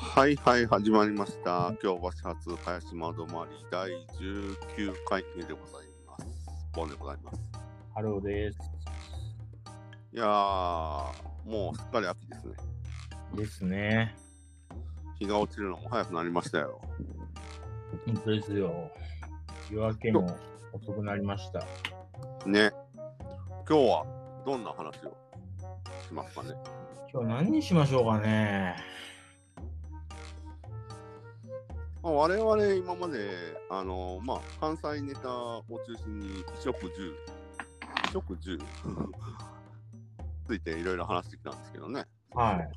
はいはい、始まりました。今日は始発茅島止まり第19回目でございます。ボンでございます。ハローです。いやー、もうすっかり秋ですね。ですね。日が落ちるのも早くなりましたよ。本当ですよ。夜明けも遅くなりましたね。今日はどんな話をしますかね。今日何にしましょうかね。我々今まで関西ネタを中心に衣食住ついていろいろ話してきたんですけどね。はい。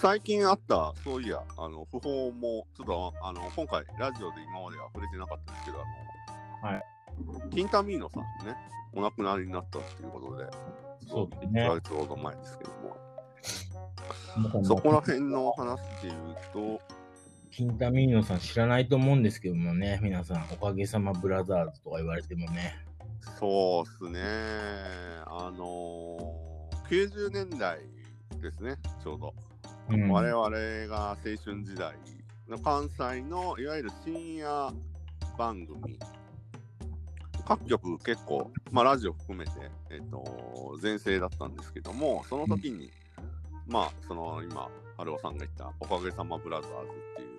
最近あったそういや訃報もちょっと今回ラジオで今までは触れてなかったんですけどはい。キンタミーノさんね、お亡くなりになったっていうことで。そうですね。ちょうど前ですけども。そこら辺の話で言うと。キンタミーノさん知らないと思うんですけどもね、皆さんおかげさまブラザーズとか言われてもね。そうっすね。90年代ですね、ちょうど、我々が青春時代の関西のいわゆる深夜番組、各局結構、ラジオ含めて、全盛だったんですけども、その時に、その今春尾さんが言ったおかげさまブラザーズっていう、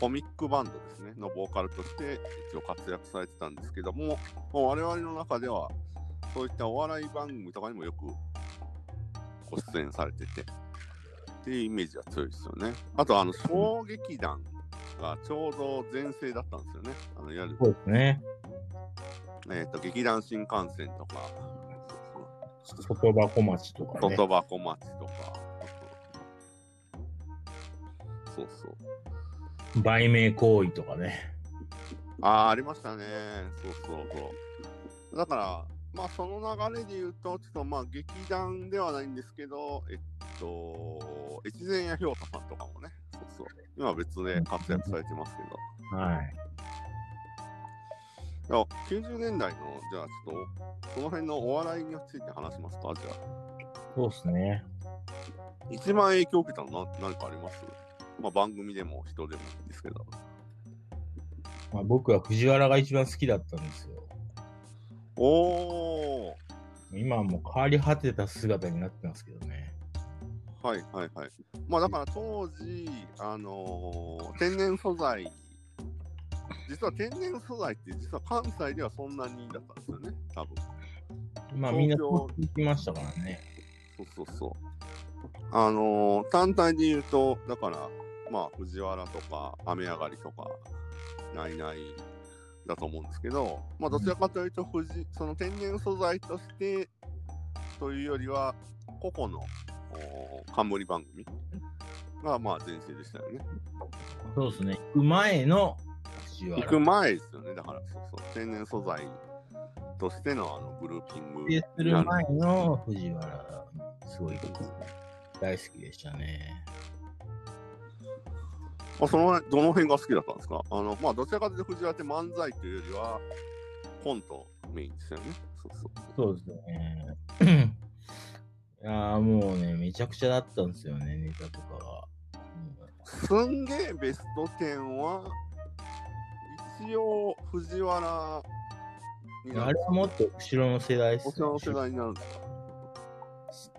コミックバンドですねのボーカルとして一応活躍されてたんですけども、我々の中ではそういったお笑い番組とかにもよくご出演されててっていうイメージが強いですよね。あと小劇団がちょうど全盛だったんですよね。いわゆるそうですね。劇団新幹線とか外箱町とかね。外箱町とか。そうそう。売名行為とかね。ありましたね。そう。だから、その流れで言うと、ちょっと劇団ではないんですけど、越前屋ひょうたさんとかもね、今別で活躍されてますけど。はい。90年代の、じゃあちょっと、その辺のお笑いについて話しますか、じゃあ。そうですね。一番影響を受けたの何かあります？番組でも人でもいいんですけど、僕は藤原が一番好きだったんですよ。おー、今はもう変わり果てた姿になってますけどね。はいはいはい。だから当時天然素材、実は天然素材って実は関西ではそんなにだったんですよね、多分。みんな行きましたからね。そう。単体で言うとだから藤原とか雨上がりとかないないだと思うんですけど、どちらかというとその天然素材としてというよりは個々の冠番組が全盛でしたよね。そうですね。行く前ですよね。だからそう天然素材としてのグルーピングする前の藤原、すごい大好きでしたね。どの辺が好きだったんですか？どちらかというと藤原って漫才というよりはコントメインですよね。そうですね。いやもうね、めちゃくちゃだったんですよね、ネタとかは。すんげえベスト10は一応藤原になる。あれはもっと後ろの世代ですね。後ろの世代になるんですか？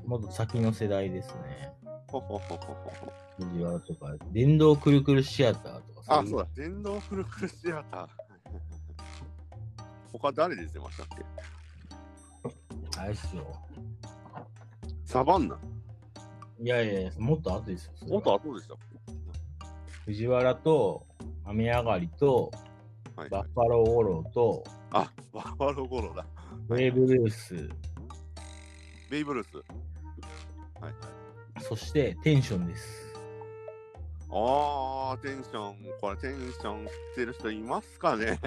もっと先の世代ですね。藤原とか電動くるくるシアターとか。そうだ、電動くるくるシアター。他誰出てましたっけ？あれっすよ、サバンナ。いやもっと後ですよ。もっと後でしたっけ？藤原と雨上がりと、バッファローゴローと、バッファローゴローだ。ベイブルース。はいはい。そしてテンションです。テンション、これテンション知ってる人いますかね。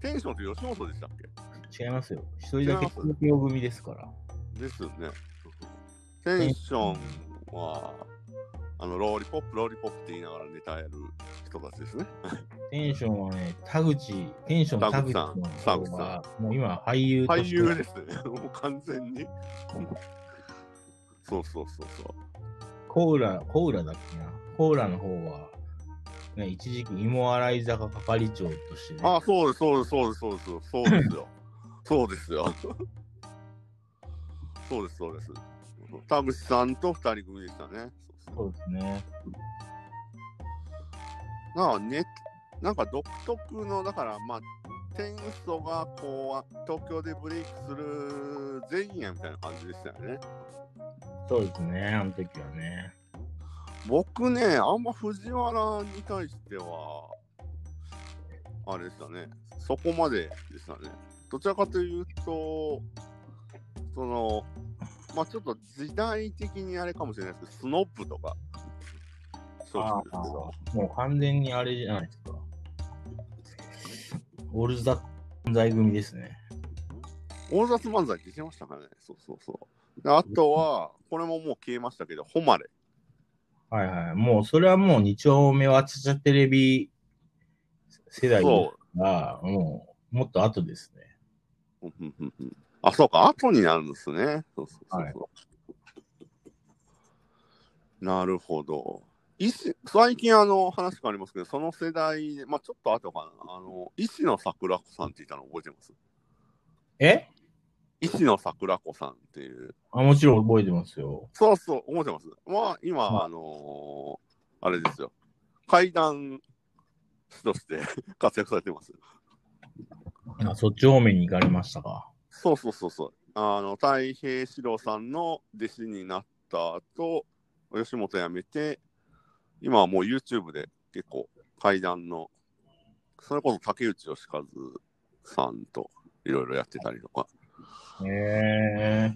テンションって吉本でしたっけ？違いますよ。一人だけ東京組ですから。ですよね。テンションはローリポップって言いながらネタやる人たちですね。テンションはね、田口さんの方がもう今俳優ですね。もう完全に。そう。コーラだっけな。コーラの方は、ね、一時期芋洗い坂係長として、ね。あ、そうですそうですそうですそうですよ。そうですよ。そうですそうです。田口さんと2人組でしたね。そうですね。なんか独特のだからまあ天嘘がこう東京でブレイクする前夜みたいな感じでしたよね。そうですね、あの時はね。僕ね、あんま藤原に対してはあれでしたね。そこまででしたね。どちらかというとそのまあちょっと時代的にあれかもしれないですけど、スノップとか。そうですけど、もう完全にあれじゃないですか。オールザ漫才組ですね。オールザ漫才って言ってましたからね。そうそうそう。あとは、これももう消えましたけど、ホマレ。はいはい。もうそれはもう2丁目はちゃちゃテレビ世代が、もうもっと後ですね。あ、そうか。後になるんですね。そうそうそう、はい。なるほど。最近話がありますけど、その世代で、まあ、ちょっと後かな、石野桜子さんっていたの覚えてます？石野桜子さんっていう。あ、もちろん覚えてますよ。そうそう、覚えてます。まあ、今、はい、あれですよ、怪談師として活躍されてます。あ、そっち方面に行かれましたか。そうそうそうそう。太平四郎さんの弟子になった後、吉本辞めて、今はもう YouTube で結構怪談のそれこそ竹内義和さんといろいろやってたりとか。へえ。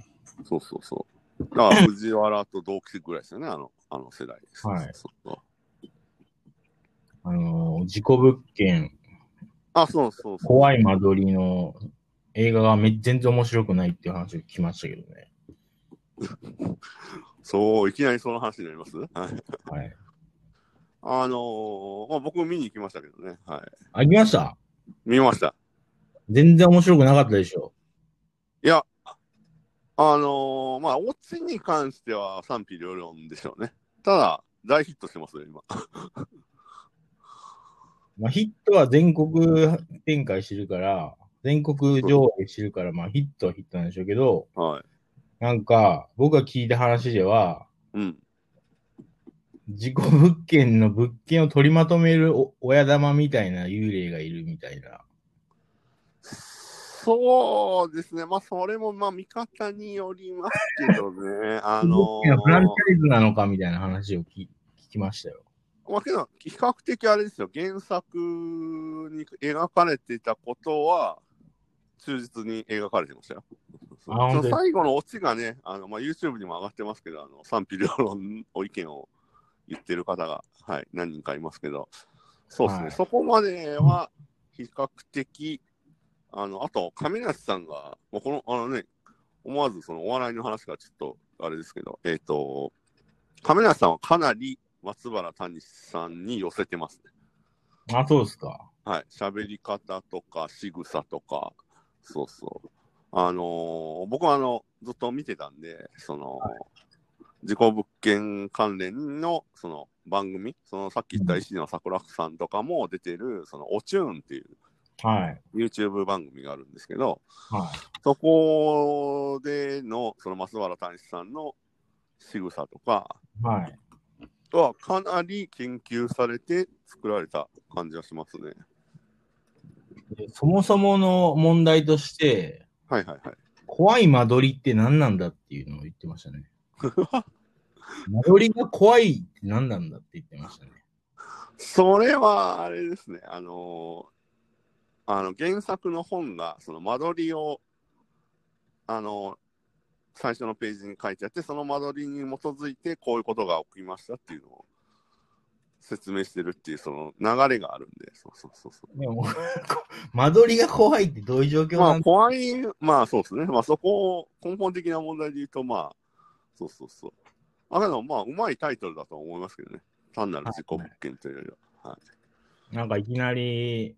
そうそうそう。だから藤原と同期ぐらいですよね、あの世代です。はい。そう事故物件。あ、そうそうそう。怖い間取りの映画が全然面白くないっていう話を聞きましたけどね。そう、いきなりその話になります？はい。まあ、僕見に行きましたけどね。はい。あ、見ました？見ました。全然面白くなかったでしょ。いや、まあ、オチに関しては賛否両論でしょうね。ただ、大ヒットしてますよ、今。まあ、ヒットは全国展開してるから、全国上映してるから、まあ、ヒットはヒットなんでしょうけど、はい。なんか、僕が聞いた話では、うん。事故物件の物件を取りまとめる親玉みたいな幽霊がいるみたいな。そうですね。まあ、それもまあ見方によりますけどね。フランチャイズなのかみたいな話を聞きましたよ。まあ、けど、比較的あれですよ。原作に描かれていたことは、忠実に描かれてましたよ。その最後のオチがね、まあ、YouTube にも上がってますけど、賛否両論の意見を言ってる方が、はい、何人かいますけど、そうですね、はい、そこまでは比較的、あと、亀梨さんが、この、ね、思わずそのお笑いの話がちょっとあれですけど、亀梨さんはかなり松原谷さんに寄せてますね。あ、そうですか。はい、喋り方とか、仕草とか、そうそう。僕はずっと見てたんで、はい、事故物件関連のその番組、そのさっき言った石野桜子さんとかも出てる、そのおチューンっていう YouTube 番組があるんですけど、はい、そこでのその松原谷さんの仕草とかはかなり研究されて作られた感じがしますね。そもそもの問題として、はいはいはい、怖い間取りって何なんだっていうのを言ってましたね。間取りが怖いって何なんだって言ってましたね。それはあれですね、原作の本がその間取りを最初のページに書いてあって、その間取りに基づいてこういうことが起きましたっていうのを説明してるっていうその流れがあるんで、そうそうそうそう。でも間取りが怖いってどういう状況なんですか？まあ怖い、まあそうですね。まあそこを根本的な問題で言うと、まあそうそうそう。けど、まあ、うまいタイトルだと思いますけどね。単なる事故物件というよりは。はい、なんか、いきなり、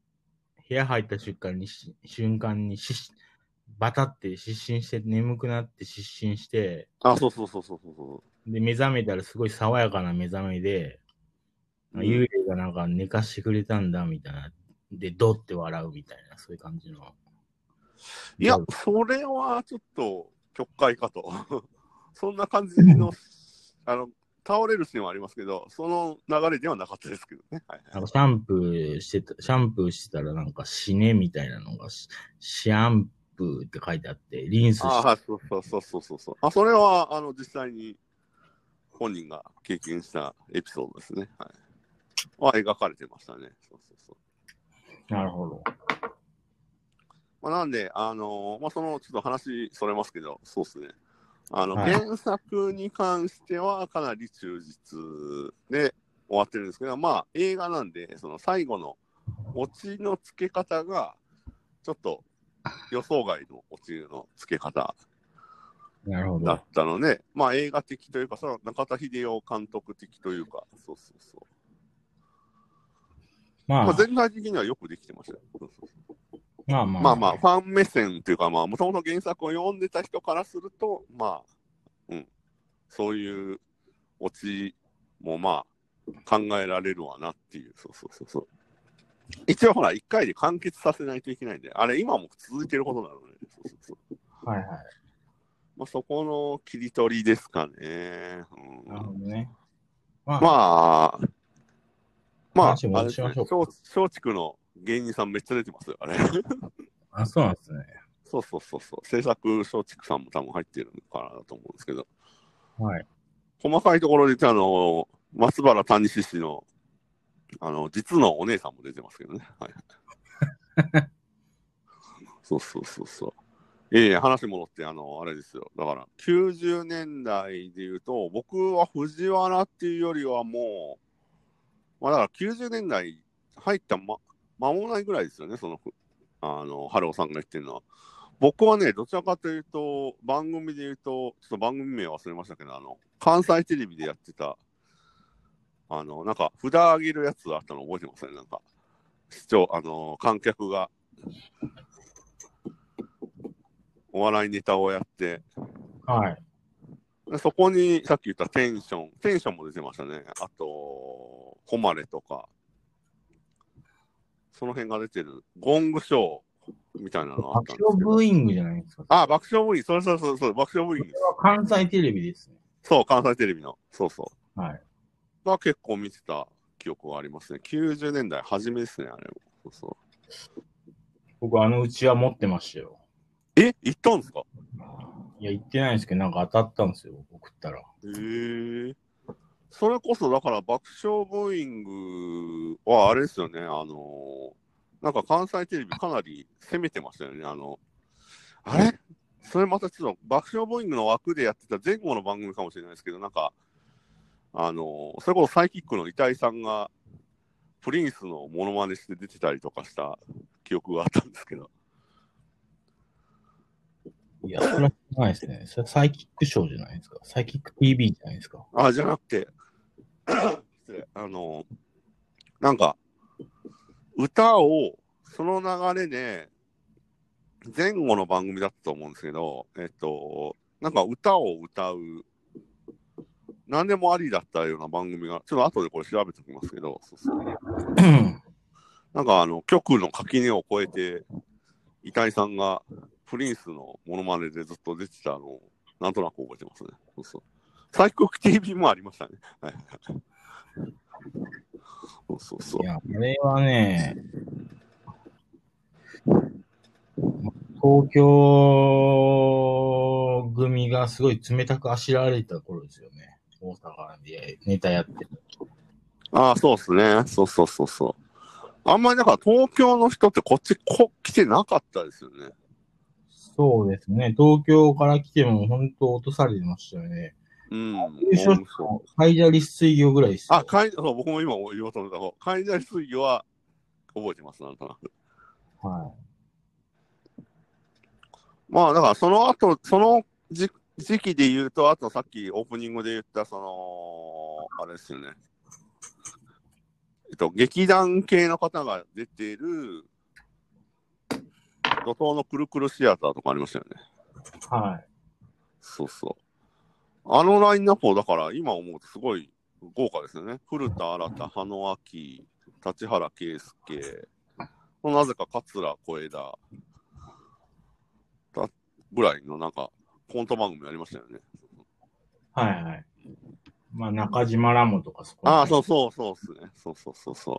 部屋入った瞬間にバタって失神して、眠くなって失神して。あ、そうそうそうそうそう。で、目覚めたらすごい爽やかな目覚めで、うん、幽霊がなんか寝かしてくれたんだみたいな。で、ドって笑うみたいな、そういう感じの。いや、それはちょっと曲解かと。そんな感じの、倒れるシーンはありますけど、その流れではなかったですけどね。はい、なんかシャンプーしてたらなんか死ねみたいなのが、シャンプーって書いてあって、リンスして。あ、そう。あ、それは、実際に本人が経験したエピソードですね。はい。は描かれてましたね。そう。なるほど。まあ、なんで、ちょっと話それますけど、そうですね。原作に関してはかなり忠実で終わってるんですけど、まあ映画なんで、その最後のオチのつけ方が、ちょっと予想外のオチのつけ方だったので、まあ映画的というか、その中田秀夫監督的というか、そう。まあ全体的にはよくできてましたよ。まあ、ファン目線というか、まあ、もともと原作を読んでた人からすると、まあ、うん、そういうオチもまあ、考えられるわなっていう、そう。一応ほら、一回で完結させないといけないんで、あれ、今も続いてることなので、そう。はいはい。まあ、そこの切り取りですかね。うん、なるほどね。まあ、松竹の芸人さんめっちゃ出てますよ、あれ。あ、そうなんですね。そう。制作、松竹さんも多分入ってるからだと思うんですけど。はい。細かいところで言って、松原谷志氏の、実のお姉さんも出てますけどね。はい。そう。話戻って、あれですよ。だから、90年代で言うと、僕は藤原っていうよりはもう、まあだから90年代入った間もないぐらいですよね、その、春尾さんが言ってるのは。僕はね、どちらかというと、番組で言うと、ちょっと番組名忘れましたけど、関西テレビでやってた、なんか、札上げるやつあったの覚えてますね、なんか。観客が、お笑いネタをやって、はい。そこに、さっき言ったテンションも出てましたね。あと、こまれとか。その辺が出てる、ゴングショーみたいなのあったんですけど。爆笑ブーイングじゃないですか。あ、爆笑ブーイング、そう、爆笑ブーイングです。それは関西テレビですね。そう、関西テレビの、そう。はい。が結構見てた記憶がありますね。90年代初めですね、あれも。そう。僕、うちは持ってましたよ。え、行ったんですか？いや、行ってないんですけど、なんか当たったんですよ、送ったら。へぇー。それこそだから爆笑ブーイングはあれですよね、なんか関西テレビかなり攻めてましたよね、あれそれまたちょっと爆笑ブーイングの枠でやってた前後の番組かもしれないですけど、なんか、それこそサイキックの遺体さんがプリンスのモノマネして出てたりとかした記憶があったんですけど。いや、それはないですね。それサイキックショーじゃないですか。サイキック TV じゃないですか。あ、じゃなくて、なんか、歌を、その流れで、前後の番組だったと思うんですけど、なんか歌を歌う、何でもありだったような番組が、ちょっと後でこれ調べておきますけど、なんか局の垣根を越えて、遺体さんが、プリンスのモノマネでずっと出てたのをなんとなく覚えてますね。そう。サイコク TV もありましたね。はい。そう。いや、これはね、東京組がすごい冷たくあしらわれた頃ですよね。大阪でネタやってる。ああ、そうですね。そう。あんまりだから東京の人ってこっち来てなかったですよね。そうですね。東京から来ても本当落とされてましたよね。海砂利水魚ぐらいですよ。あ、そう、僕も今言おうと思った方。海砂利水魚は覚えてます、なんとなく。はい。まあ、だからその後、その時期で言うと、あとさっきオープニングで言った、あれですよね。劇団系の方が出てる、怒涛のくるくるシアターとかありましたよね。はい。そう。あのラインナップをだから今思うとすごい豪華ですよね。古田新太、羽野明、立原圭介、なぜか桂小枝だぐらいのなんかコント番組ありましたよね。はいはい。まあ中島ラモとかそこ。ああ、そうそうそうですね。そうそうそうそう。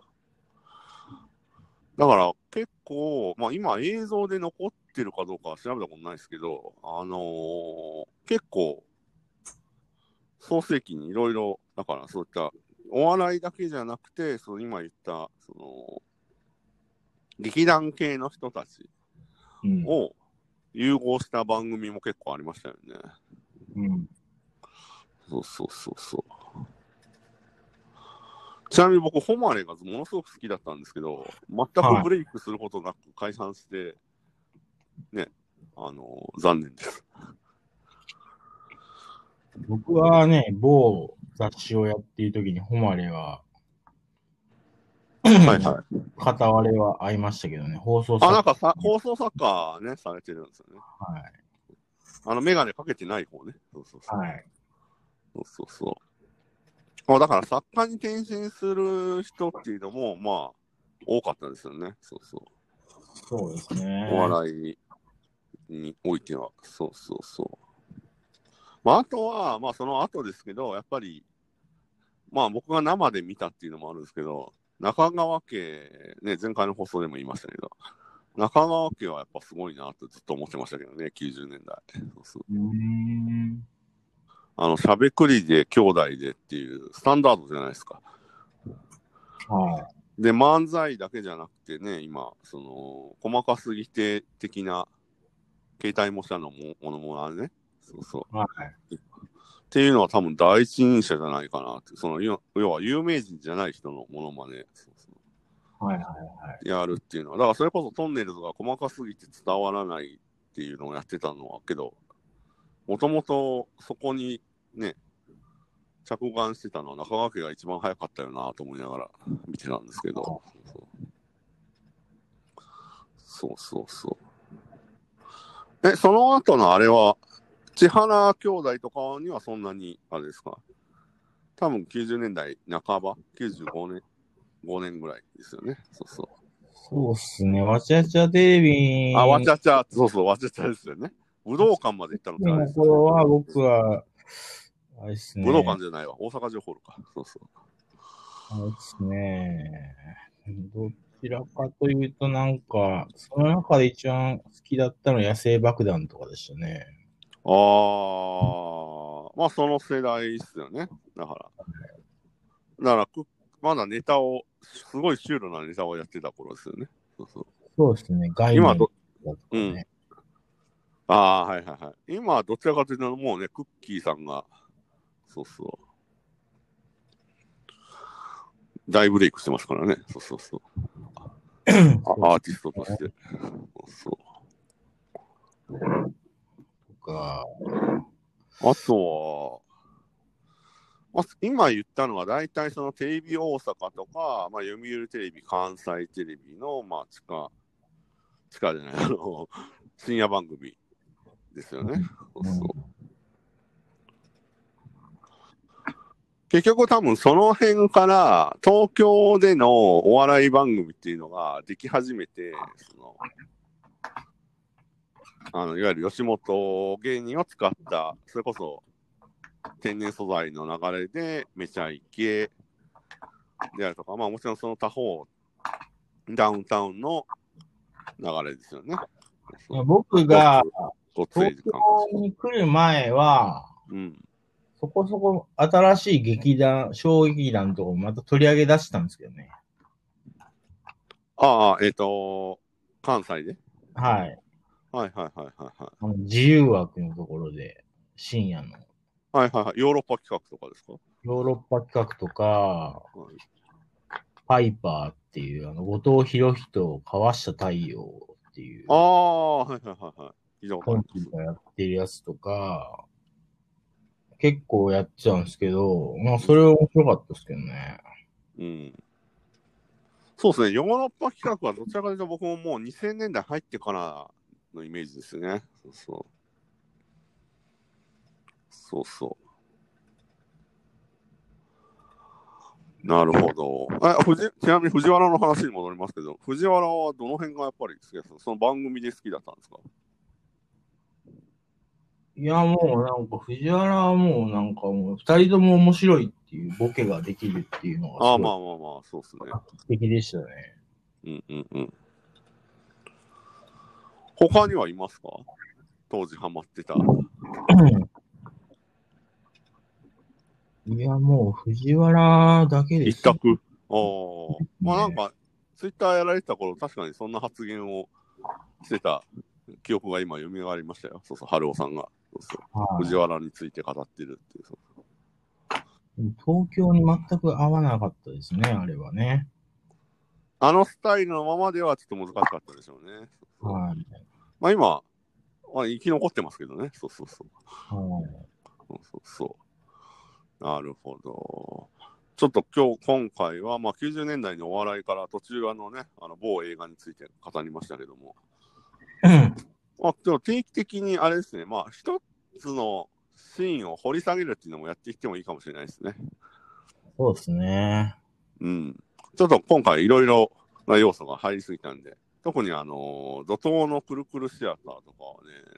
だから結構、まあ今映像で残ってるかどうかは調べたことないですけど、結構創世記にいろいろだからそういったお笑いだけじゃなくて、その今言ったその劇団系の人たちを融合した番組も結構ありましたよね。うん。そうそうそうそう。ちなみに僕、ホマレがものすごく好きだったんですけど、全くブレイクすることなく解散して、ね、残念です。僕はね、某雑誌をやっているときにホマレは、はいはい、片割れは合いましたけどね、放送作家。あ、なんかさ、放送作家ね、されてるんですよね。はい。メガネかけてない方ね。そうそうそう。はい。そうそうそう。だから、作家に転身する人っていうのも、まあ、多かったですよね。そうそう。そうですね。お笑いにおいては。そうそうそう。まあ、あとは、まあ、その後ですけど、やっぱり、まあ、僕が生で見たっていうのもあるんですけど、中川家、ね、前回の放送でも言いましたけど、中川家はやっぱすごいなってずっと思ってましたけどね、90年代。そうそう、しゃべくりで兄弟でっていうスタンダードじゃないですか。で、漫才だけじゃなくてね、今、細かすぎて的な携帯模写のものもあるね。そうそう。はい、っていうのは多分第一人者じゃないかなって、その要は有名人じゃない人のものまでやるっていうのは、だからそれこそトンネルズが細かすぎて伝わらないっていうのをやってたのは、けど、もともとそこにね、着眼してたのは中川家が一番早かったよなと思いながら見てたんですけど、そうそうそう。その後のあれは、千原兄弟とかにはそんなに、あれですか、多分90年代半ば、95年、5年ぐらいですよね。そうそう。そうっすね、わちゃちゃテレビ。あ、わちゃちゃ、そうそう、わちゃちゃですよね。武道館まで行ったのじゃないですか、ね。ここは僕は、あれっすね。武道館じゃないわ、大阪城ホールか。そうそう。あれっすね。どちらかというと、なんか、その中で一番好きだったのは野生爆弾とかでしたね。ああ、まあその世代ですよね。だからまだネタを、すごいシュールなネタをやってた頃ですよね。そうですね、外務とかね。ああ、はいはいはい。今、どちらかというと、もうね、クッキーさんが、そうそう、大ブレイクしてますからね。そうそうそう。アーティストとして。そう。あとは、今言ったのは大体そのテレビ大阪とか、まあ、読売テレビ、関西テレビの、まあ、地下じゃない、深夜番組ですよね。そうそう結局多分その辺から東京でのお笑い番組っていうのができ始めて、いわゆる吉本芸人を使った、それこそ天然素材の流れでめちゃイケであるとか、まあもちろんその他方、ダウンタウンの流れですよね。僕が東京に来る前は、うん、そこそこ新しい劇団、小劇団とかまた取り上げ出したんですけどね。ああ、関西ではい。はいはいはいはいはい。自由枠のところで、深夜の。はいはいはい。ヨーロッパ企画とかですか？ヨーロッパ企画とか、はい、パイパーっていう、後藤博人、川下太陽っていう。ああ、はいはいはいはい。コンビがやってるやつとか、結構やっちゃうんですけど、まあそれは面白かったですけどね。うん。そうですね。ヨーロッパ企画はどちらかというと僕ももう2000年代入ってから、のイメージですね。そうそう。なるほど。ちなみに藤原の話に戻りますけど、藤原はどの辺がやっぱり好きですか？その番組で好きだったんですか？いや、もうなんか藤原はもうなんかもう二人とも面白いっていうボケができるっていうのが、あ、まあまあまあ、そうですね。素敵でしたね。うんうんうん。他にはいますか？当時ハマってた。いや、もう藤原だけです。一択。ああ。まあなんか、ツイッターやられてた頃、確かにそんな発言をしてた記憶が今、蘇りましたよ。そうそう、春雄さんが。そうそう、はい、藤原について語ってるっていう。東京に全く合わなかったですね、あれはね。あのスタイルのままではちょっと難しかったでしょうね。はい。まあ今、生き残ってますけどね。そうそうそう。はい、そうそうそう。なるほど。ちょっと今回は、まあ、90年代のお笑いから途中ね、某映画について語りましたけども。まあ、でも定期的にあれですね、まあ、一つのシーンを掘り下げるっていうのもやっていってもいいかもしれないですね。そうですね。うん。ちょっと今回いろいろな要素が入りすぎたんで、特に怒涛のくるくるシアターとかはね、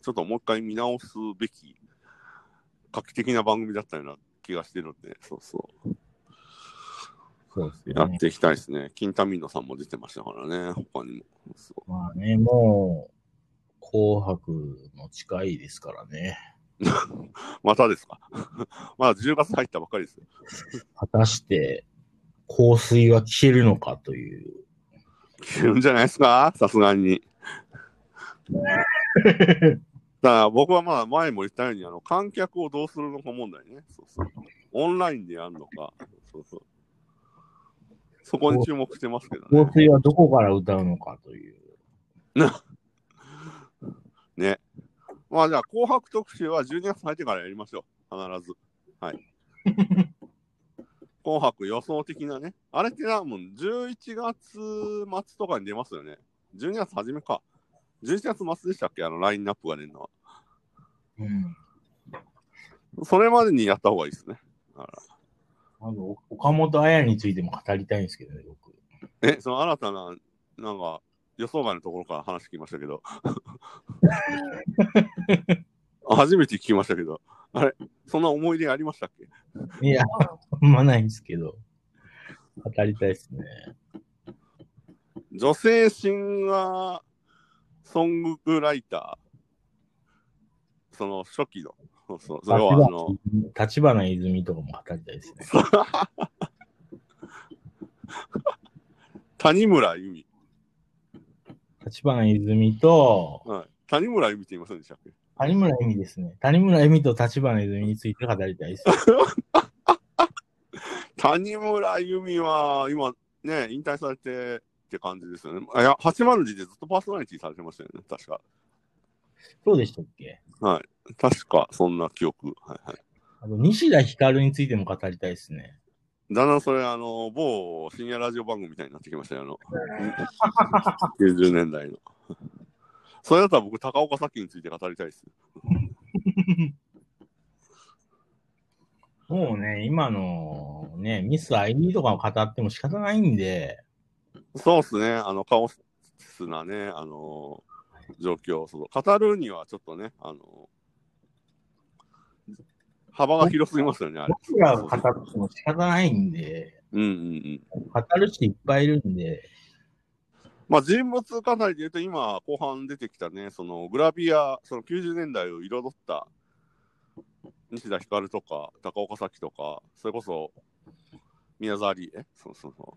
ちょっともう一回見直すべき画期的な番組だったような気がしてるんで、そうそう。そうですね、やっていきたいですね。キンタミンドさんも出てましたからね、他にも。そうまあね、もう、紅白の近いですからね。またですか？まだ10月入ったばっかりですよ。果たして、香水は消えるのかという。消えるんじゃないですか、さすがに。だから僕はまだ前も言ったように、観客をどうするのか問題ね。そうそう。オンラインでやるのか。そうそう。そこに注目してますけどね。香水はどこから歌うのかという。ね。まあじゃあ、紅白特集は12月入ってからやりましょう。必ず。はい。紅白予想的なね。あれってな、もう11月末とかに出ますよね。12月初めか。11月末でしたっけ？ラインナップが出るのは。うん。それまでにやった方がいいですね。岡本綾についても語りたいんですけどね、僕。その新たな、なんか、予想外のところから話聞きましたけど。初めて聞きましたけど。あれ、そんな思い出ありましたっけ？いや、あんまないんですけど、語りたいですね。女性シンガーソングライター、その初期の、そう、それは橘泉とかも語りたいですね。谷村由美。橘泉と、はい、谷村由美って言いませんでしたっけ？谷村恵美ですね。谷村恵美と橘泉について語りたいです。谷村由美は今ね、引退されてって感じですよね。いや、80時でずっとパーソナリティされてましたよね、確か。そうでしたっけ？はい。確か、そんな記憶。はいはい。西田ひかるについても語りたいですね。だんだんそれ、某深夜ラジオ番組みたいになってきましたよ、90年代の。それだったら僕、高岡早紀について語りたいです。もうね、今のね、ミス・アイリーとかを語っても仕方ないんで。そうっすね、カオスなね、状況を語るにはちょっとね、幅が広すぎますよね、あれ。僕らが語っても仕方ないんで、うんうんうん、語る人いっぱいいるんで。まあ、人物語で言うと、今、後半出てきたね、そのグラビア、その90年代を彩った西田ひかるとか、高岡早紀とか、それこそ宮沢りえ、そうそうそ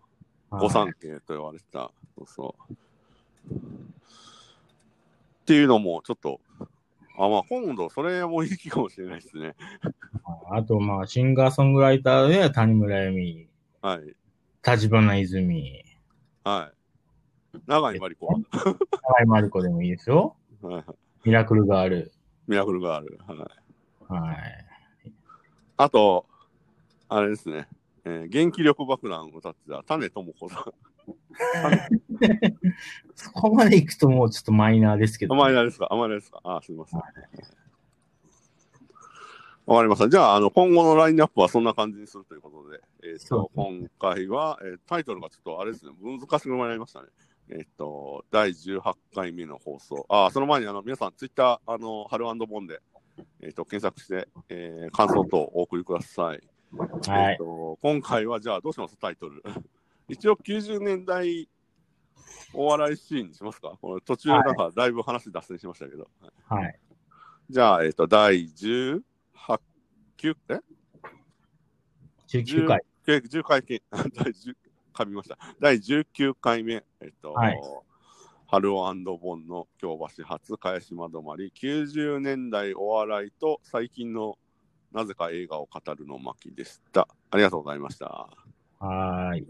う、御三家と言われてた、そうそう。っていうのも、ちょっと、まあ、今度、それもいいかもしれないですね。あと、まあ、シンガーソングライターで谷村由美、はい、橘泉。はい。長井真理子。長井真理子でもいいですよ。ミラクルガール。ミラクルガール。はい。はい、あと、あれですね、元気力爆弾を歌ってた、種智子さん。そこまで行くともうちょっとマイナーですけど、ね。マイナーですか？あ、すみません。はい、わかりました。じゃあ、今後のラインナップはそんな感じにするということで、今回は、タイトルがちょっとあれですね、難しくなりましたね。第18回目の放送。あ、その前に皆さん、ツイッター、ハル&ボンで、検索して、感想等お送りください。はい。今回は、じゃあ、どうしますタイトル。一応、90年代お笑いシーンにしますか。これ途中、なんか、だいぶ話脱線しましたけど。はい。はい、じゃあ、第10、8、9、え ?19 回。10回、噛みました。第19回目、はい、ハル&ボンの京橋発返しまどまり、90年代お笑いと最近のなぜか映画を語るの巻でした。ありがとうございました。はい。